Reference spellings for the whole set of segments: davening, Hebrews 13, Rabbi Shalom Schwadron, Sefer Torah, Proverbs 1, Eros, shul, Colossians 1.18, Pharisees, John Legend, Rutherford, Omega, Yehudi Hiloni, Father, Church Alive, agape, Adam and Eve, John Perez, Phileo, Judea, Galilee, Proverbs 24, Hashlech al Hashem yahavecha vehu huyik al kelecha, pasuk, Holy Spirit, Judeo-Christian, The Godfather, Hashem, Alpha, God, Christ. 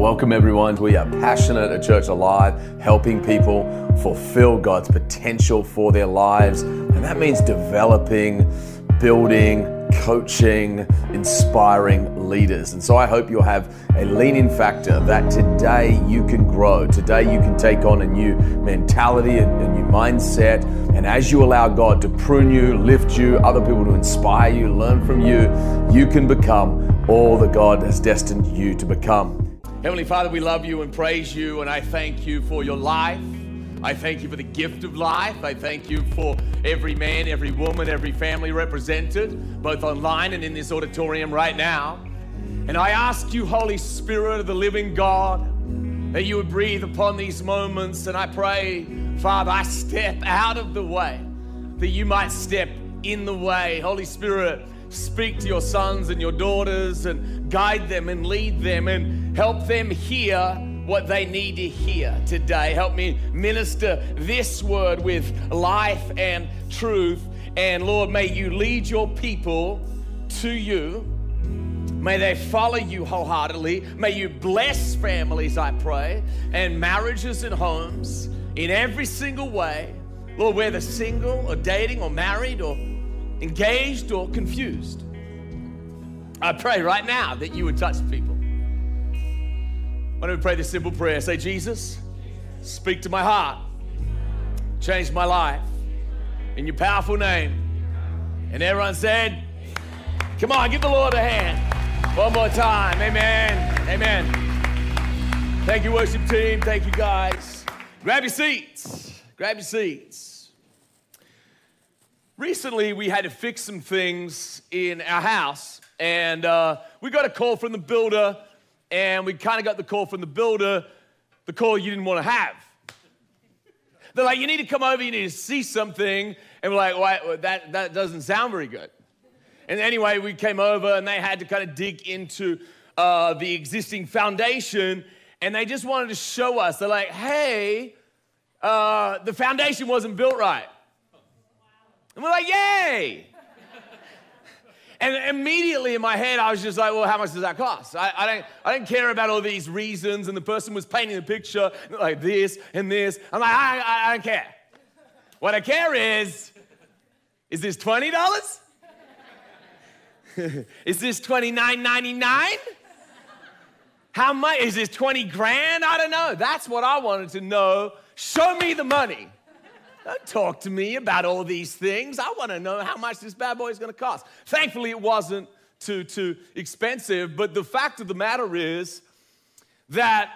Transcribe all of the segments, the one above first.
Welcome everyone. We are passionate at Church Alive, helping people fulfill God's potential for their lives. And that means developing, building, coaching, inspiring leaders. And so I hope you'll have a lean-in factor that today you can grow. Today you can take on a new mentality, a new mindset. And as you allow God to prune you, lift you, other people to inspire you, learn from you, you can become all that God has destined you to become. Heavenly Father, we love you and praise you, and I thank you for your life. I thank you for the gift of life. I thank you for every man, every woman, every family represented, both online and in this auditorium right now. And I ask you, Holy Spirit of the living God, that you would breathe upon these moments. And I pray, Father, I step out of the way, that you might step in the way. Holy Spirit, speak to your sons and your daughters and guide them and lead them and help them hear what they need to hear today. Help me minister this word with life and truth. And Lord, may you lead your people to you. May they follow you wholeheartedly. May you bless families, I pray, and marriages and homes in every single way. Lord, whether single or dating or married or engaged or confused, I pray right now that you would touch people. Why don't we pray this simple prayer? Say, Jesus, speak to my heart, change my life, in your powerful name. And everyone said, come on, give the Lord a hand. One more time, amen, amen. Thank you, worship team, thank you guys. Grab your seats, grab your seats. Recently, we had to fix some things in our house, and we got a call from the builder. And we kind of got the call from the builder, the call you didn't want to have. They're like, you need to come over, you need to see something. And we're like, well, that doesn't sound very good. And anyway, we came over and they had to kind of dig into the existing foundation. And they just wanted to show us. They're like, hey, the foundation wasn't built right. And we're like, yay. And immediately in my head, I was just like, well, how much does that cost? I don't care about all these reasons. And the person was painting the picture like this and this. I'm like, I don't care. What I care is this $20? Is this $29.99? How much? Is this 20 grand? I don't know. That's what I wanted to know. Show me the money. Don't talk to me about all these things. I want to know how much this bad boy is going to cost. Thankfully, it wasn't too expensive. But the fact of the matter is that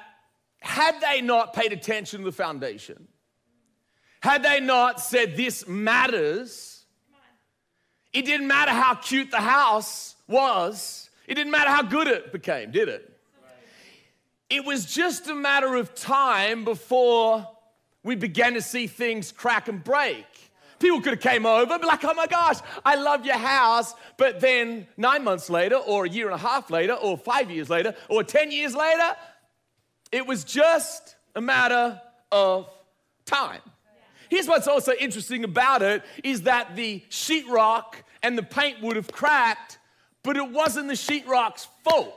had they not paid attention to the foundation, had they not said this matters, it didn't matter how cute the house was. It didn't matter how good it became, did it? Right. It was just a matter of time before we began to see things crack and break. People could have came over and be like, oh my gosh, I love your house. But then 9 months later or a year and a half later or 5 years later or 10 years later, it was just a matter of time. Here's what's also interesting about it is that the sheetrock and the paint would have cracked, but it wasn't the sheetrock's fault.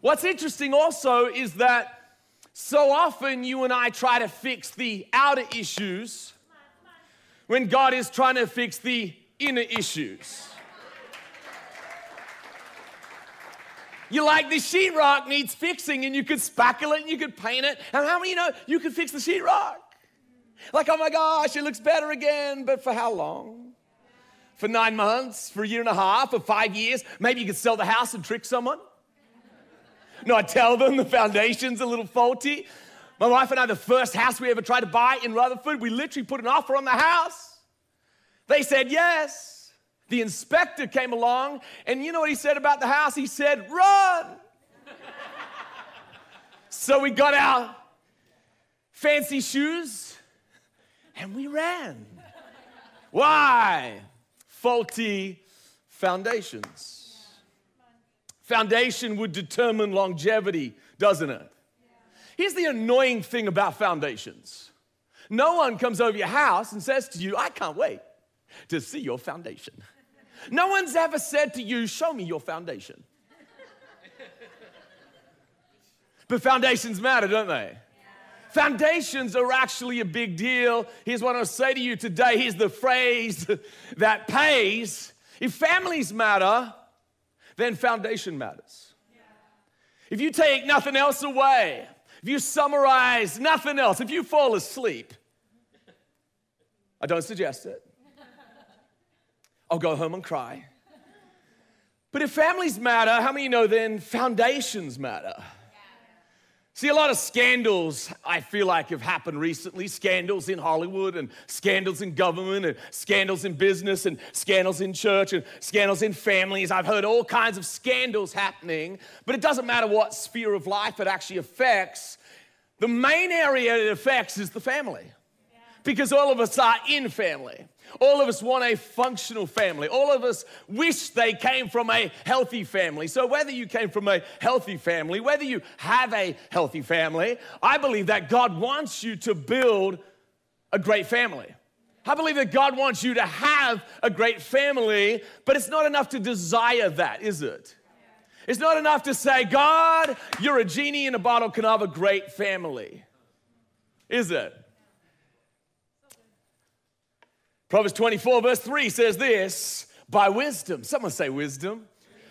What's interesting also is that so often you and I try to fix the outer issues when God is trying to fix the inner issues. You're like, the sheetrock needs fixing, and you could spackle it and you could paint it. And how many you know you could fix the sheetrock? Like, oh my gosh, it looks better again. But for how long? For 9 months, for a year and a half, for 5 years? Maybe you could sell the house and trick someone. No, I tell them the foundation's a little faulty. My wife and I, the first house we ever tried to buy in Rutherford, we literally put an offer on the house. They said yes. The inspector came along, and you know what he said about the house? He said, run. So we got our fancy shoes, and we ran. Why? Faulty foundations. Foundation would determine longevity, doesn't it? Yeah. Here's the annoying thing about foundations. No one comes over your house and says to you, I can't wait to see your foundation. No one's ever said to you, show me your foundation. But foundations matter, don't they? Foundations are actually a big deal. Here's what I want to say to you today. Here's the phrase that pays. If families matter, then foundation matters. Yeah. If you take nothing else away, if you summarize nothing else, if you fall asleep, I don't suggest it. I'll go home and cry. But if families matter, how many know then foundations matter? See, a lot of scandals, I feel like, have happened recently. Scandals in Hollywood and scandals in government and scandals in business and scandals in church and scandals in families. I've heard all kinds of scandals happening, but it doesn't matter what sphere of life it actually affects. The main area it affects is the family, because all of us are in family. All of us want a functional family. All of us wish they came from a healthy family. So whether you came from a healthy family, whether you have a healthy family, I believe that God wants you to build a great family. I believe that God wants you to have a great family, but it's not enough to desire that, is it? It's not enough to say, God, you're a genie in a bottle, can I have a great family? Is it? Proverbs 24, verse 3 says this, by wisdom, someone say wisdom.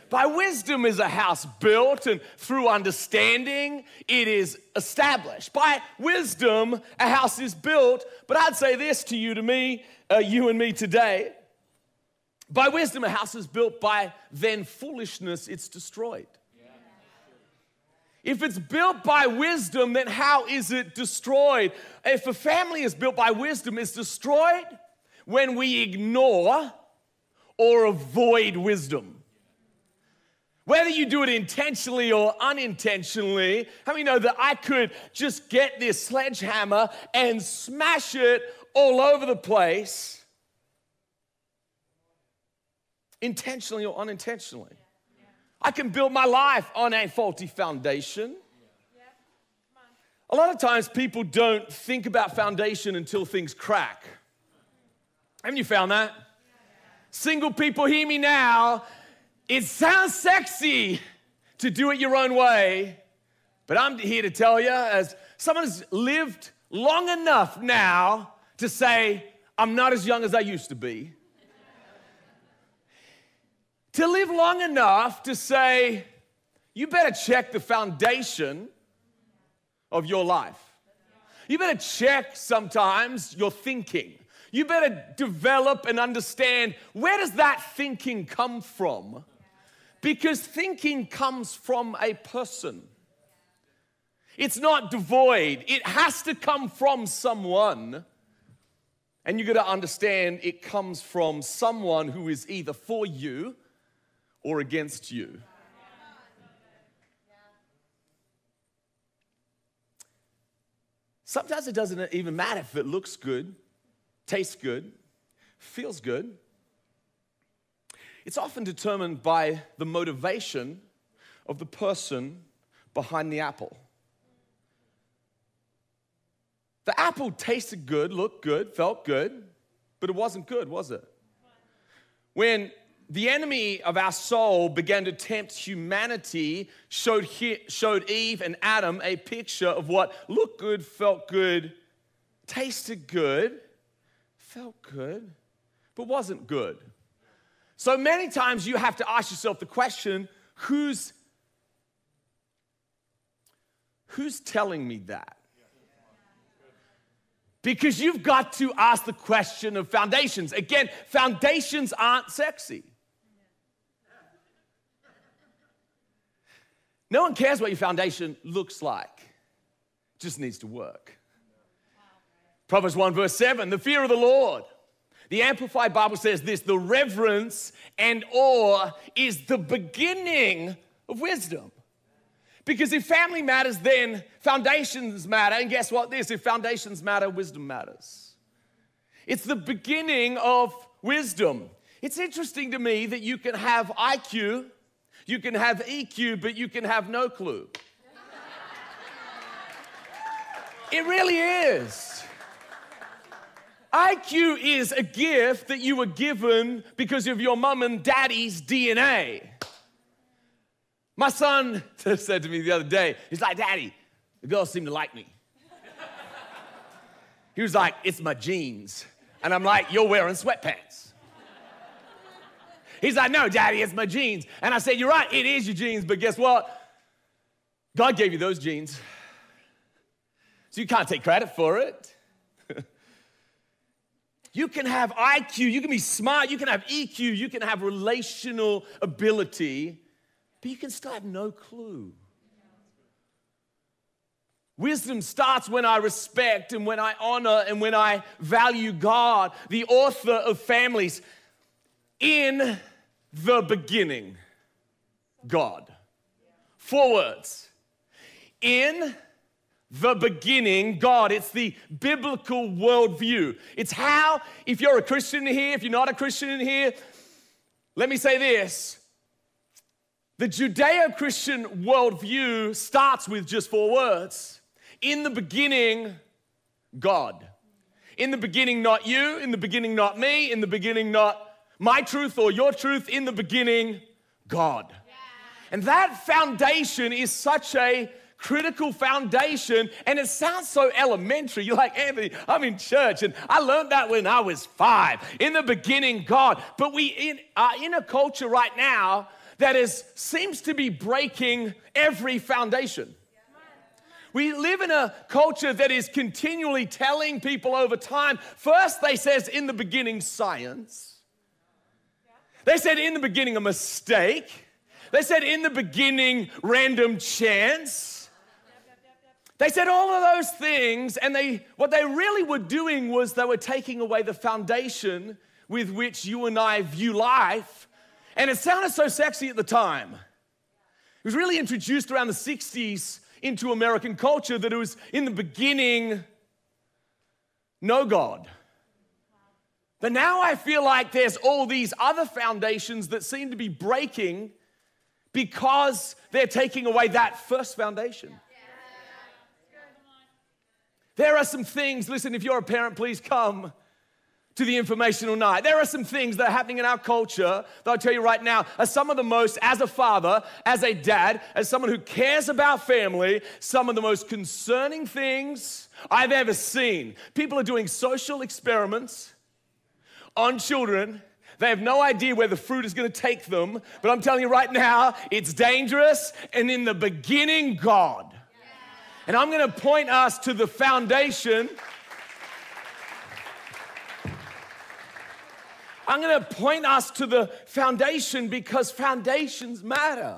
By wisdom is a house built, and through understanding it is established. By wisdom, a house is built, but I'd say this to you, you and me today. By wisdom, a house is built, by then foolishness, it's destroyed. If it's built by wisdom, then how is it destroyed? If a family is built by wisdom, it's destroyed when we ignore or avoid wisdom. Whether you do it intentionally or unintentionally, how many know that I could just get this sledgehammer and smash it all over the place, intentionally or unintentionally? I can build my life on a faulty foundation. A lot of times people don't think about foundation until things crack. Haven't you found that? Single people, hear me now. It sounds sexy to do it your own way, but I'm here to tell you, as someone who's lived long enough now to say, I'm not as young as I used to be. To live long enough to say, you better check the foundation of your life. You better check sometimes your thinking. You better develop and understand, where does that thinking come from? Because thinking comes from a person. It's not devoid. It has to come from someone. And you got to understand it comes from someone who is either for you or against you. Sometimes it doesn't even matter if it looks good, tastes good, feels good. It's often determined by the motivation of the person behind the apple. The apple tasted good, looked good, felt good, but it wasn't good, was it? When the enemy of our soul began to tempt humanity, showed Eve and Adam a picture of what looked good, felt good, tasted good, felt good, but wasn't good. So many times you have to ask yourself the question, who's telling me that? Because you've got to ask the question of foundations. Again, foundations aren't sexy. No one cares what your foundation looks like. It just needs to work. Proverbs 1, verse 7, the fear of the Lord. The Amplified Bible says this, the reverence and awe is the beginning of wisdom. Because if family matters, then foundations matter. And guess what this, if foundations matter, wisdom matters. It's the beginning of wisdom. It's interesting to me that you can have IQ, you can have EQ, but you can have no clue. It really is. IQ is a gift that you were given because of your mum and daddy's DNA. My son said to me the other day, he's like, Daddy, the girls seem to like me. He was like, it's my jeans. And I'm like, you're wearing sweatpants. He's like, no, Daddy, it's my jeans. And I said, you're right, it is your jeans, but guess what? God gave you those jeans. So you can't take credit for it. You can have IQ, you can be smart, you can have EQ, you can have relational ability, but you can still have no clue. Wisdom starts when I respect and when I honor and when I value God, the author of families. In the beginning, God. Four words. In the beginning, God. It's the biblical worldview. It's how, if you're a Christian in here, if you're not a Christian in here, let me say this. The Judeo-Christian worldview starts with just four words. In the beginning, God. In the beginning, not you. In the beginning, not me. In the beginning, not my truth or your truth. In the beginning, God. Yeah. And that foundation is such a critical foundation, and it sounds so elementary. You're like, Anthony, I'm in church, and I learned that when I was 5. In the beginning, God. But we are in a culture right now that seems to be breaking every foundation. We live in a culture that is continually telling people over time. First, they says, in the beginning, science. They said, in the beginning, a mistake. They said, in the beginning, random chance. They said all of those things, and what they really were doing was they were taking away the foundation with which you and I view life. And it sounded so sexy at the time. It was really introduced around the 60s into American culture that it was in the beginning, no God. But now I feel like there's all these other foundations that seem to be breaking because they're taking away that first foundation. There are some things, listen, if you're a parent, please come to the informational night. There are some things that are happening in our culture that I'll tell you right now are some of the most, as a father, as a dad, as someone who cares about family, some of the most concerning things I've ever seen. People are doing social experiments on children. They have no idea where the fruit is going to take them, but I'm telling you right now, it's dangerous, and in the beginning, God. Yeah. And I'm going to point us to the foundation. I'm going to point us to the foundation because foundations matter.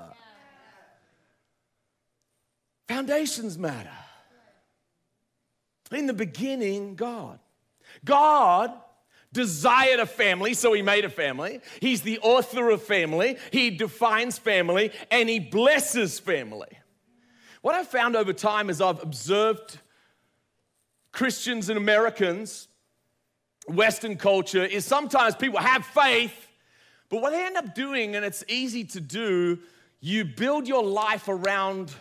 Foundations matter. In the beginning, God. God desired a family, so he made a family. He's the author of family. He defines family, and he blesses family. What I've found over time is I've observed Christians and Americans, Western culture, is sometimes people have faith, but what they end up doing, and it's easy to do, you build your life around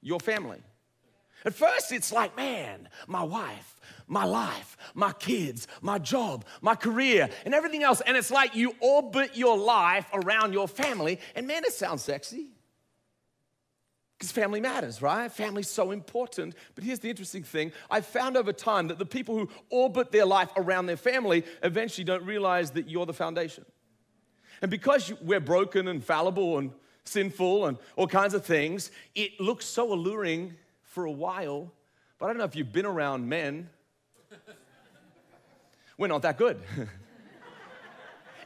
your family. At first, it's like, man, my wife, my life, my kids, my job, my career, and everything else, and it's like you orbit your life around your family, and man, it sounds sexy, because family matters, right? Family's so important. But here's the interesting thing. I've found over time that the people who orbit their life around their family eventually don't realize that you're the foundation. And because we're broken and fallible and sinful and all kinds of things, it looks so alluring for a while. But I don't know if you've been around men. We're not that good.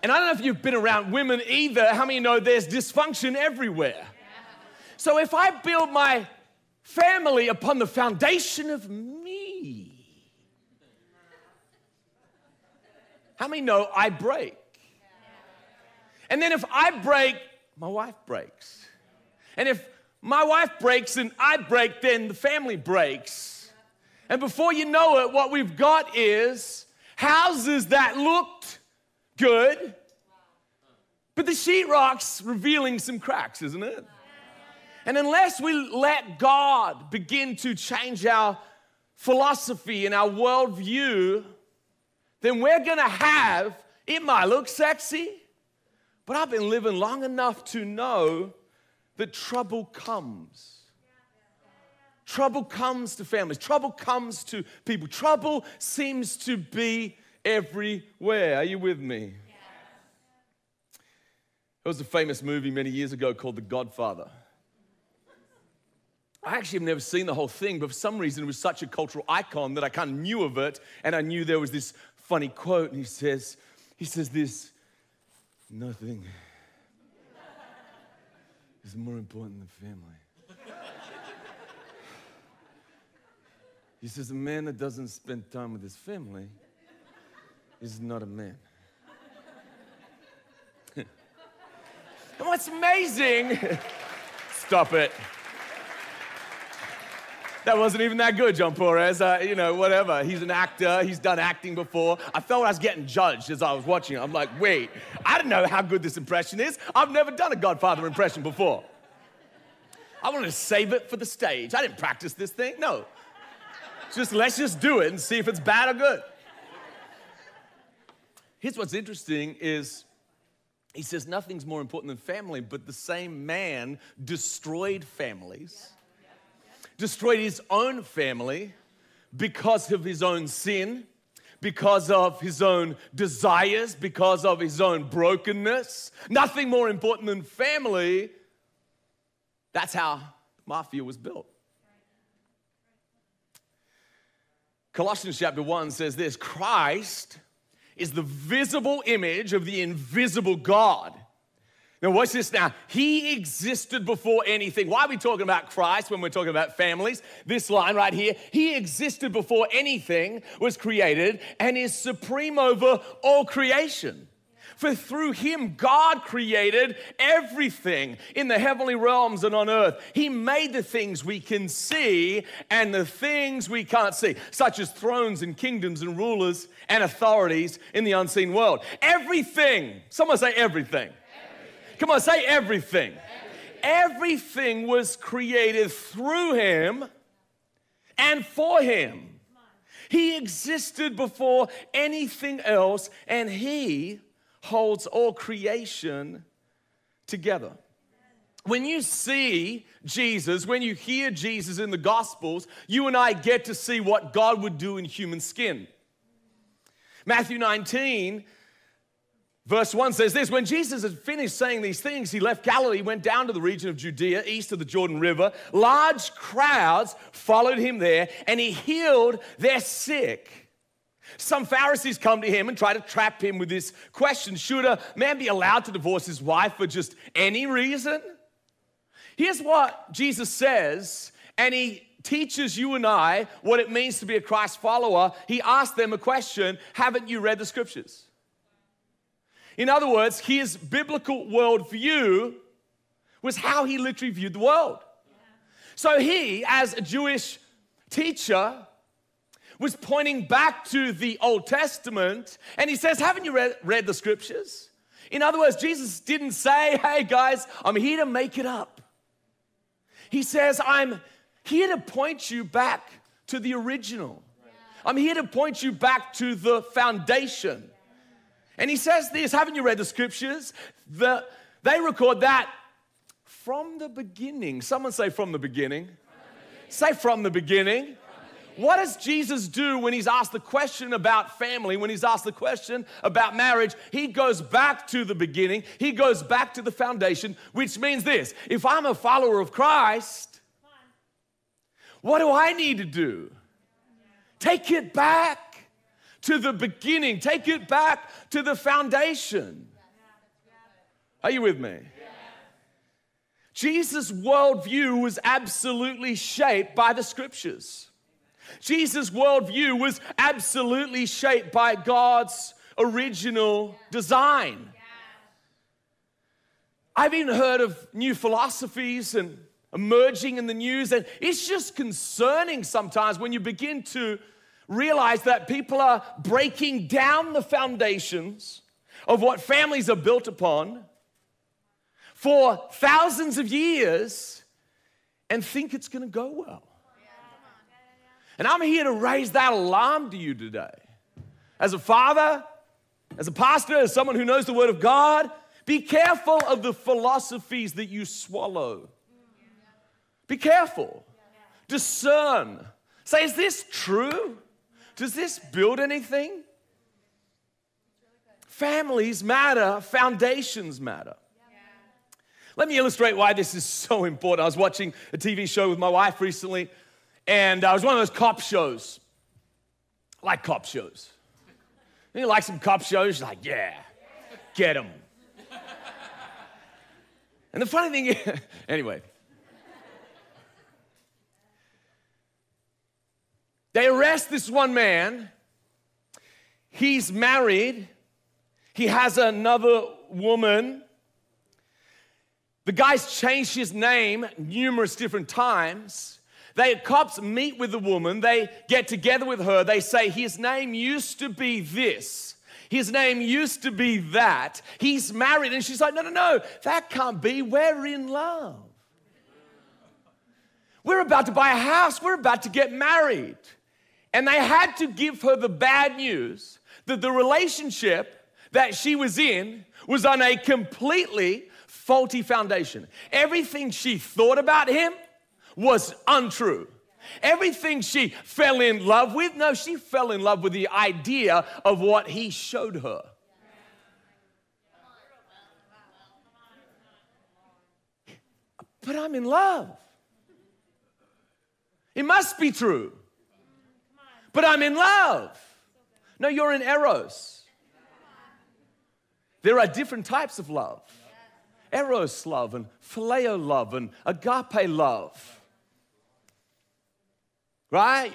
And I don't know if you've been around women either. How many know there's dysfunction everywhere? So if I build my family upon the foundation of me, how many know I break? And then if I break, my wife breaks. And if my wife breaks and I break, then the family breaks. And before you know it, what we've got is houses that looked good, but the sheetrock's revealing some cracks, isn't it? And unless we let God begin to change our philosophy and our worldview, then we're going to have, it might look sexy, but I've been living long enough to know that trouble comes. Trouble comes to families. Trouble comes to people. Trouble seems to be everywhere. Are you with me? Yes. There was a famous movie many years ago called The Godfather. I actually have never seen the whole thing, but for some reason it was such a cultural icon that I kind of knew of it, and I knew there was this funny quote, and he says this, nothing is more important than family. He says, a man that doesn't spend time with his family is not a man. And what's amazing, stop it. That wasn't even that good, John Perez. You know, whatever. He's an actor. He's done acting before. I felt I was getting judged as I was watching it. I'm like, wait, I don't know how good this impression is. I've never done a Godfather impression before. I wanted to save it for the stage. I didn't practice this thing, no. Just let's just do it and see if it's bad or good. Here's what's interesting is he says nothing's more important than family, but the same man destroyed families, destroyed his own family because of his own sin, because of his own desires, because of his own brokenness. Nothing more important than family. That's how mafia was built. Colossians chapter 1 says this, Christ is the visible image of the invisible God. Now watch this now. He existed before anything. Why are we talking about Christ when we're talking about families? This line right here, he existed before anything was created and is supreme over all creation. For through him, God created everything in the heavenly realms and on earth. He made the things we can see and the things we can't see, such as thrones and kingdoms and rulers and authorities in the unseen world. Everything. Someone say everything. Everything. Come on, say everything. Everything. Everything was created through him and for him. He existed before anything else, and he holds all creation together. When you see Jesus, when you hear Jesus in the Gospels, you and I get to see what God would do in human skin. Matthew 19, verse 1 says this, when Jesus had finished saying these things, he left Galilee, went down to the region of Judea, east of the Jordan River. Large crowds followed him there, and he healed their sick. Some Pharisees come to him and try to trap him with this question, should a man be allowed to divorce his wife for just any reason? Here's what Jesus says, and he teaches you and I what it means to be a Christ follower. He asked them a question, haven't you read the scriptures? In other words, his biblical worldview was how he literally viewed the world. So he, as a Jewish teacher, was pointing back to the Old Testament, and he says, haven't you read the scriptures? In other words, Jesus didn't say, hey guys, I'm here to make it up. He says, I'm here to point you back to the original. I'm here to point you back to the foundation. And he says this, haven't you read the scriptures? They record that from the beginning. Someone say from the beginning. From the beginning. Say from the beginning. What does Jesus do when he's asked the question about family, when he's asked the question about marriage? He goes back to the beginning. He goes back to the foundation, which means this. If I'm a follower of Christ, what do I need to do? Take it back to the beginning. Take it back to the foundation. Are you with me? Jesus' worldview was absolutely shaped by the scriptures. Jesus' worldview was absolutely shaped by God's original design. I've even heard of new philosophies and emerging in the news, and it's just concerning sometimes when you begin to realize that people are breaking down the foundations of what families are built upon for thousands of years and think it's going to go well. And I'm here to raise that alarm to you today. As a father, as a pastor, as someone who knows the Word of God, Be careful of the philosophies that you swallow. Be careful. Discern. Say, is this true? Does this build anything? Families matter. Foundations matter. Let me illustrate why this is so important. I was watching a TV show with my wife recently, and it was one of those cop shows. I like cop shows. You like some cop shows? You're like, yeah, get them. And the funny thing is, anyway, they arrest this one man. He's married. He has another woman. The guy's changed his name numerous different times. The cops meet with the woman. They get together with her. They say, his name used to be this. His name used to be that. He's married. And she's like, no, no, no, that can't be. We're in love. We're about to buy a house. We're about to get married. And they had to give her the bad news that the relationship that she was in was on a completely faulty foundation. Everything she thought about him was untrue. Everything she fell in love with, no, she fell in love with the idea of what he showed her. But I'm in love. It must be true. But I'm in love. No, you're in Eros. There are different types of love. Eros love and Phileo love and agape love. Right?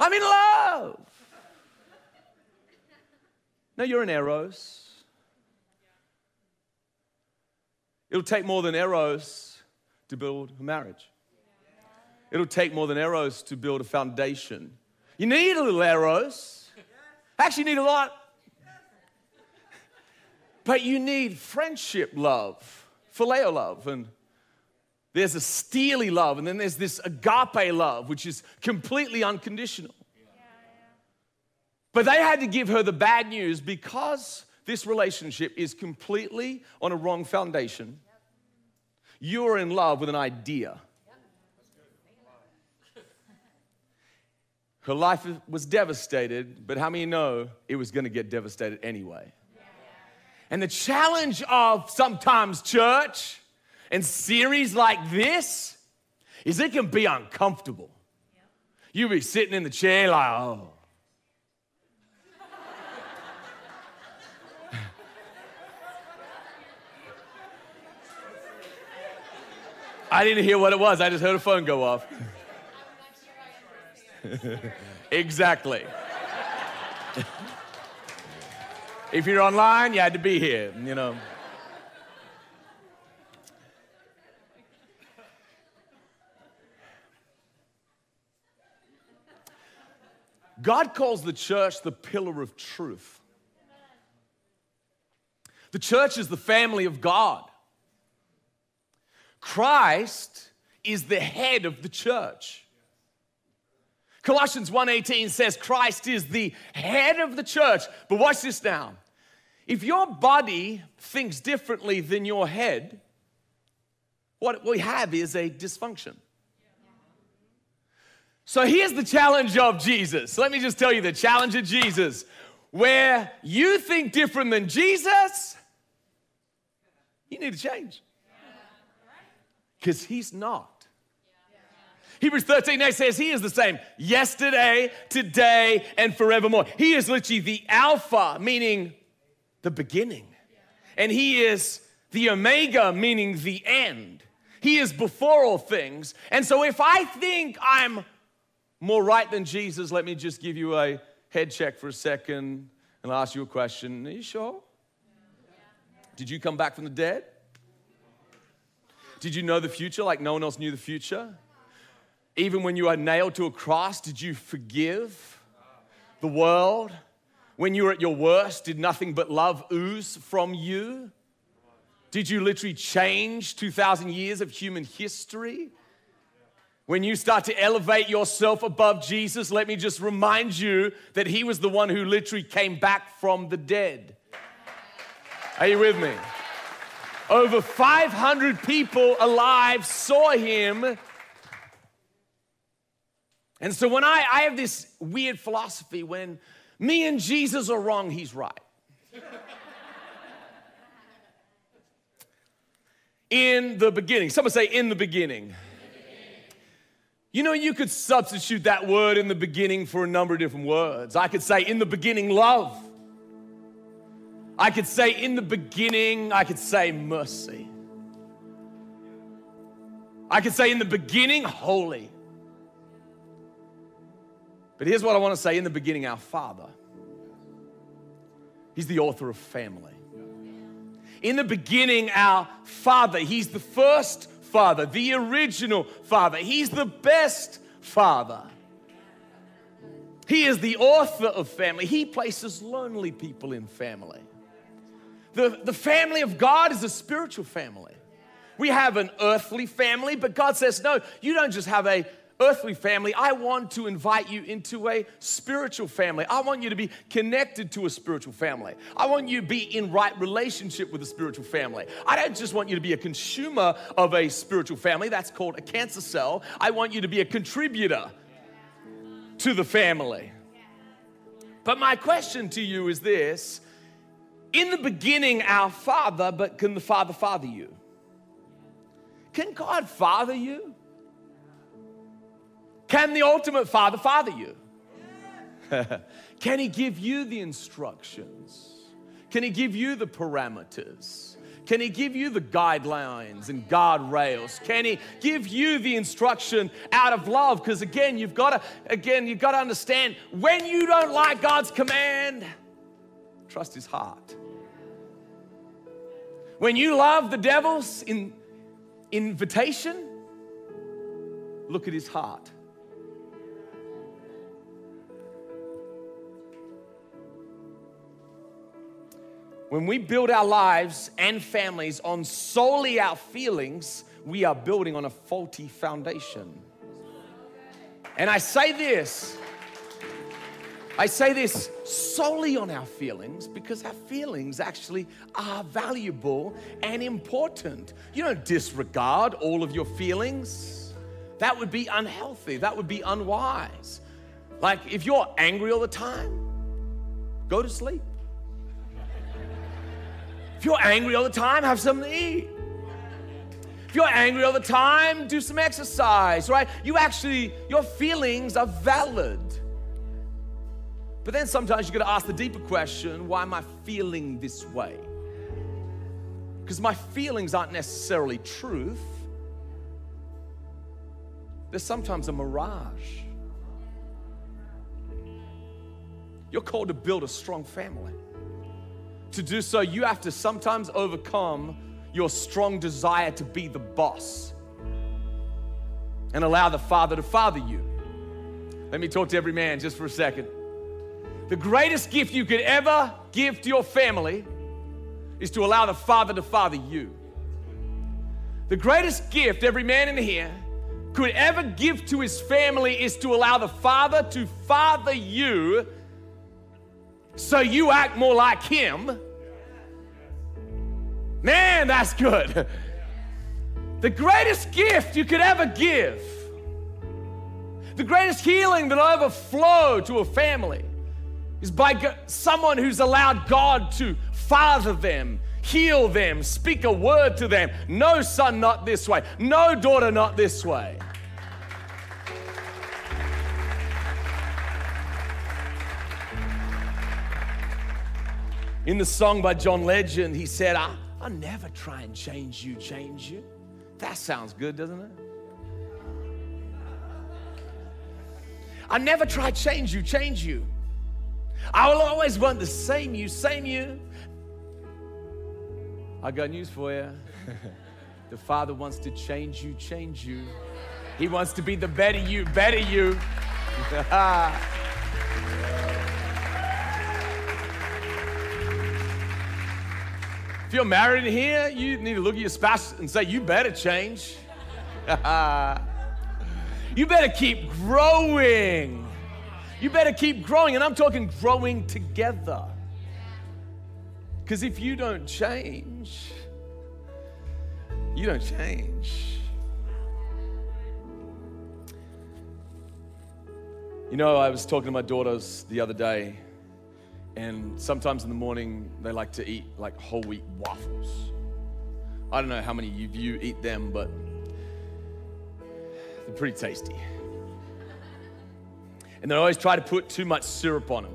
I'm in love. No, you're in Eros. It'll take more than Eros to build a marriage. It'll take more than Eros to build a foundation. You need a little Eros. Actually, you need a lot. But you need friendship love. Phileo love, and there's a steely love, and then there's this agape love, which is completely unconditional. But they had to give her the bad news because this relationship is completely on a wrong foundation. You are in love with an idea. Her life was devastated, but how many know it was going to get devastated anyway? And the challenge of sometimes church and series like this is it can be uncomfortable. You'll be sitting in the chair like, oh. I didn't hear what it was. I just heard a phone go off. Exactly. If you're online, you had to be here, you know. God calls the church the pillar of truth. The church is the family of God. Christ is the head of the church. Colossians 1.18 says Christ is the head of the church. But watch this now. If your body thinks differently than your head, what we have is a dysfunction. So here's the challenge of Jesus. Let me just tell you the challenge of Jesus. Where you think different than Jesus, you need to change. Because he's not. Hebrews 13 says he is the same yesterday, today, and forevermore. He is literally the Alpha, meaning the beginning. And he is the Omega, meaning the end. He is before all things. And so if I think I'm more right than Jesus, let me just give you a head check for a second and ask you a question. Are you sure? Did you come back from the dead? Did you know the future like no one else knew the future? Even when you are nailed to a cross, did you forgive the world? When you were at your worst, did nothing but love ooze from you? Did you literally change 2,000 years of human history? When you start to elevate yourself above Jesus, let me just remind you that he was the one who literally came back from the dead. Are you with me? Over 500 people alive saw him. And so when I have this weird philosophy, when me and Jesus are wrong, he's right. In the beginning. Someone say, in the beginning. In the beginning. You know, you could substitute that word in the beginning for a number of different words. I could say, in the beginning, love. I could say, in the beginning, I could say, mercy. I could say, in the beginning, holy. But here's what I want to say. In the beginning, our Father. He's the author of family. In the beginning, our Father. He's the first Father, the original Father. He's the best Father. He is the author of family. He places lonely people in family. The family of God is a spiritual family. We have an earthly family, but God says, no, you don't just have a earthly family. I want to invite you into a spiritual family. I want you to be connected to a spiritual family. I want you to be in right relationship with a spiritual family. I don't just want you to be a consumer of a spiritual family. That's called a cancer cell. I want you to be a contributor to the family. But my question to you is this: in the beginning, our Father, but can the Father father you? Can God father you? Can the ultimate Father father you? Can he give you the instructions? Can he give you the parameters? Can he give you the guidelines and guardrails? Can he give you the instruction out of love? Because again, you've got to understand, when you don't like God's command, trust his heart. When you love the devil's invitation, look at his heart. When we build our lives and families on solely our feelings, we are building on a faulty foundation. And I say this solely on our feelings, because our feelings actually are valuable and important. You don't disregard all of your feelings. That would be unhealthy. That would be unwise. Like if you're angry all the time, go to sleep. If you're angry all the time, have something to eat. If you're angry all the time, do some exercise, right? Your feelings are valid. But then sometimes you got to ask the deeper question, why am I feeling this way? Because my feelings aren't necessarily truth. They're sometimes a mirage. You're called to build a strong family. To do so, you have to sometimes overcome your strong desire to be the boss and allow the Father to father you. Let me talk to every man just for a second. The greatest gift you could ever give to your family is to allow the Father to father you. The greatest gift every man in here could ever give to his family is to allow the Father to father you, so you act more like him. Man, that's good. The greatest gift you could ever give, the greatest healing that'll ever flow to a family, is by someone who's allowed God to father them, heal them, speak a word to them. No, son, not this way. No, daughter, not this way. In the song by John Legend, he said, I'll never try and change you. That sounds good, doesn't it? I'll never try change you. I will always want the same you. I got news for you. The Father wants to change you. He wants to be the better you. If you're married in here, you need to look at your spouse and say, you better change. You better keep growing. You better keep growing. And I'm talking growing together. Because if you don't change, You don't change. You know, I was talking to my daughters the other day, and sometimes in the morning they like to eat like whole wheat waffles. I don't know how many of you eat them, but they're pretty tasty. And they always try to put too much syrup on them.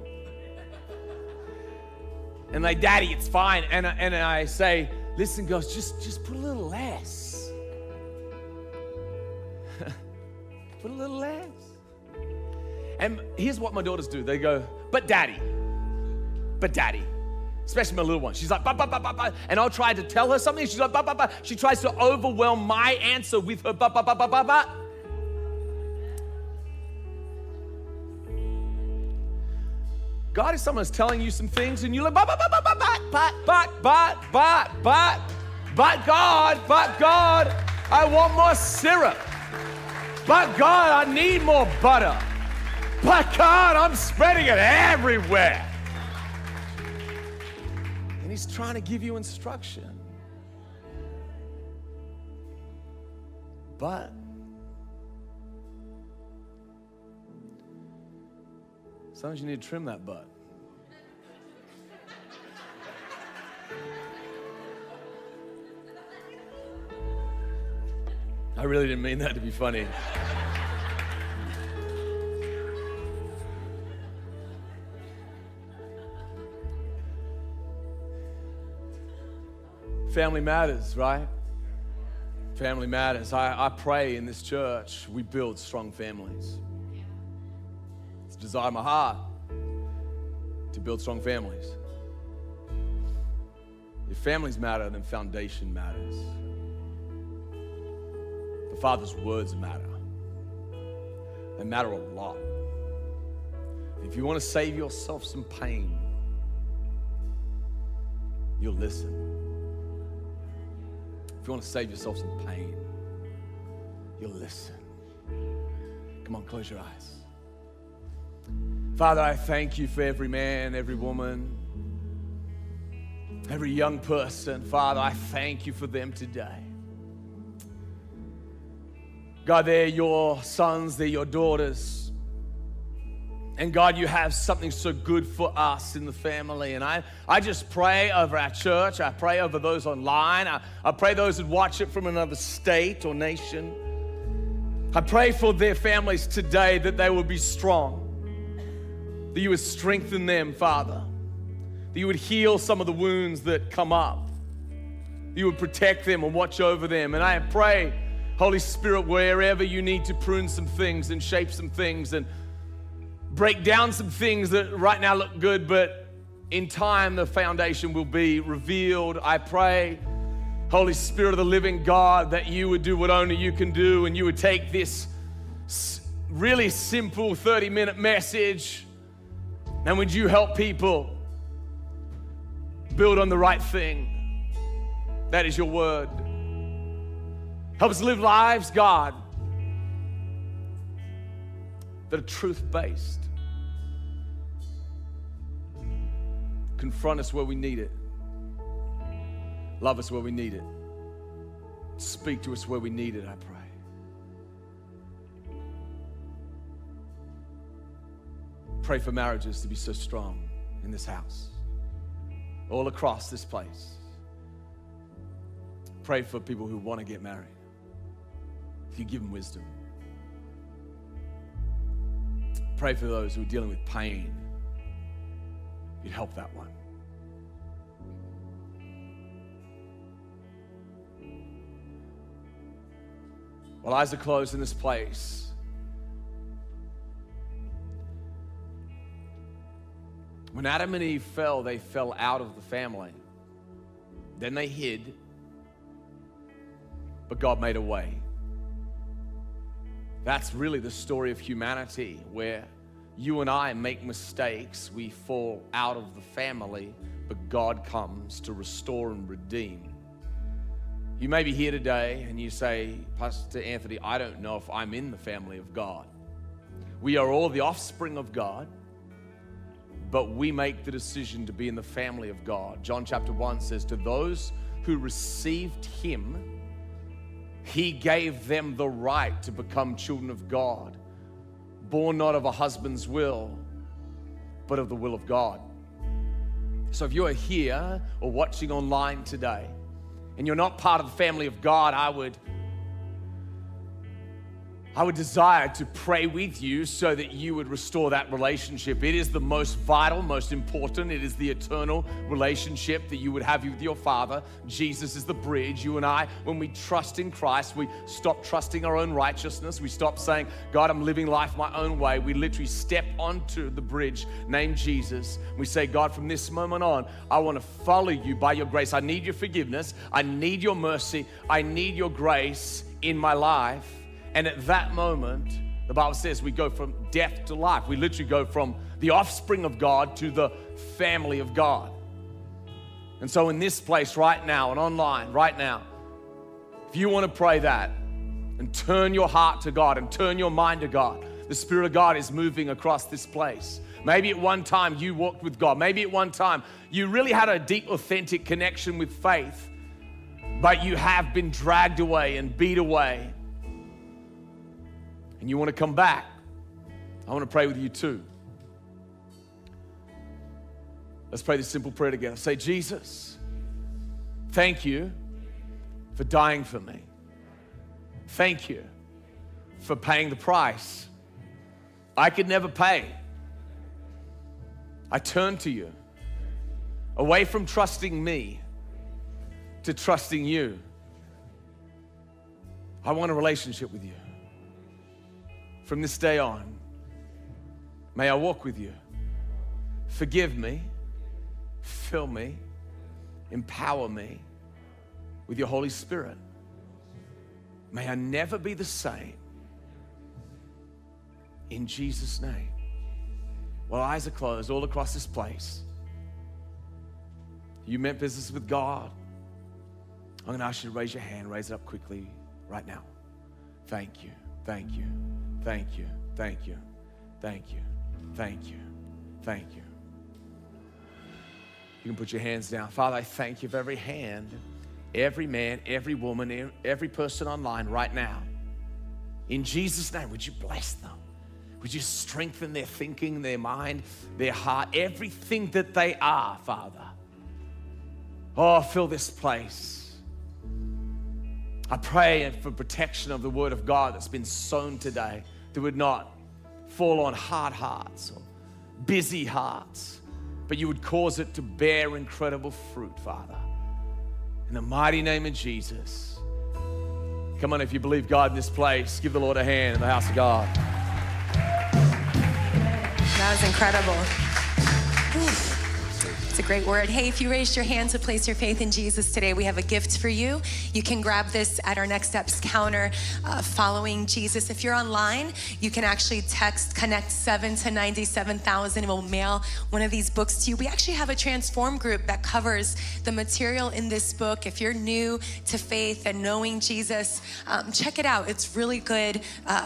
And like, Daddy, it's fine. And I say, listen, girls, just put a little less. Put a little less. And here's what my daughters do. They go, but daddy. Especially my little one. She's like, ba. And I'll try to tell her something. She's like, ba. She tries to overwhelm my answer with her, ba. God is someone who's telling you some things, and you're like, but God, I want more syrup. But God, I need more butter. But God, I'm spreading it everywhere. And He's trying to give you instruction. But sometimes you need to trim that butt. I really didn't mean that to be funny. Family matters, right? Family matters. I pray in this church we build strong families. Desire my heart to build strong families. If families matter, then foundation matters. The Father's words matter. They matter a lot. If you want to save yourself some pain, you'll listen. If you want to save yourself some pain, you'll listen. Come on, close your eyes. Father, I thank you for every man, every woman, every young person. Father, I thank you for them today. God, they're your sons, they're your daughters. And God, you have something so good for us in the family. And I just pray over our church. I pray over those online. I pray those that watch it from another state or nation. I pray for their families today that they will be strong. That you would strengthen them, Father. That you would heal some of the wounds that come up. That you would protect them and watch over them. And I pray, Holy Spirit, wherever you need to prune some things and shape some things and break down some things that right now look good, but in time the foundation will be revealed. I pray, Holy Spirit of the living God, that you would do what only you can do, and you would take this really simple 30-minute message. And would you help people build on the right thing? That is your word. Help us live lives, God, that are truth-based. Confront us where we need it. Love us where we need it. Speak to us where we need it, I pray. Pray for marriages to be so strong in this house, all across this place. Pray for people who want to get married. If you give them wisdom. Pray for those who are dealing with pain. You'd help that one. While eyes are closed in this place, when Adam and Eve fell, they fell out of the family. Then they hid, but God made a way. That's really the story of humanity, where you and I make mistakes, we fall out of the family, but God comes to restore and redeem. You may be here today and you say, Pastor Anthony, I don't know if I'm in the family of God. We are all the offspring of God, but we make the decision to be in the family of God. John chapter 1 says, to those who received him, He gave them the right to become children of God, born not of a husband's will, but of the will of God. So if you are here or watching online today and you're not part of the family of God, I would desire to pray with you so that you would restore that relationship. It is the most vital, most important. It is the eternal relationship that you would have with your Father. Jesus is the bridge. You and I, when we trust in Christ, we stop trusting our own righteousness. We stop saying, God, I'm living life my own way. We literally step onto the bridge named Jesus. We say, God, from this moment on, I want to follow you by your grace. I need your forgiveness. I need your mercy. I need your grace in my life. And at that moment, the Bible says we go from death to life. We literally go from the offspring of God to the family of God. And so in this place right now and online right now, if you want to pray that and turn your heart to God and turn your mind to God, the Spirit of God is moving across this place. Maybe at one time you walked with God. Maybe at one time you really had a deep, authentic connection with faith, but you have been dragged away and beat away. And you want to come back, I want to pray with you too. Let's pray this simple prayer together. Say, Jesus, thank you for dying for me. Thank you for paying the price I could never pay. I turn to you, away from trusting me to trusting you. I want a relationship with you. From this day on, may I walk with you. Forgive me, fill me, empower me with your Holy Spirit. May I never be the same. In Jesus' name. While eyes are closed all across this place, you meant business with God, I'm going to ask you to raise your hand, raise it up quickly right now. Thank you, thank you. Thank you, thank you, thank you, thank you, thank you. You can put your hands down. Father, I thank you for every hand, every man, every woman, every person online right now. In Jesus' name, would you bless them? Would you strengthen their thinking, their mind, their heart, everything that they are, Father? Oh, fill this place. I pray for protection of the word of God that's been sown today, that would not fall on hard hearts or busy hearts, but you would cause it to bear incredible fruit, Father. In the mighty name of Jesus. Come on, if you believe God in this place, give the Lord a hand in the house of God. That was incredible. Oof. It's a great word. Hey, if you raised your hand to place your faith in Jesus today, we have a gift for you. You can grab this at our Next Steps counter following Jesus. If you're online, you can actually text Connect 7 to 97,000 and we'll mail one of these books to you. We actually have a Transform group that covers the material in this book. If you're new to faith and knowing Jesus, check it out. It's really good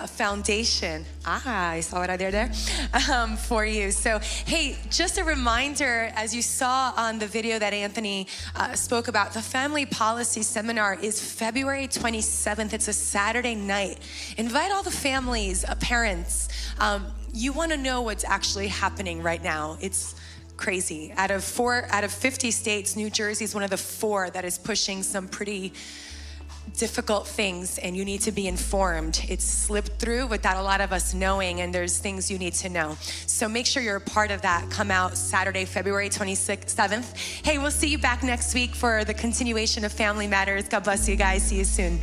foundation. I saw it out there for you. So, hey, just a reminder, as you saw on the video that Anthony spoke about, the Family Policy Seminar is February 27th. It's a Saturday night. Invite all the families, parents. You want to know what's actually happening right now. It's crazy. Out of 50 states, New Jersey is one of the 4 that is pushing some pretty difficult things, and you need to be informed. It's slipped through without a lot of us knowing, and there's things you need to know. So make sure you're a part of that. Come out Saturday, February 27th. Hey, we'll see you back next week for the continuation of Family Matters. God bless you guys. See you soon.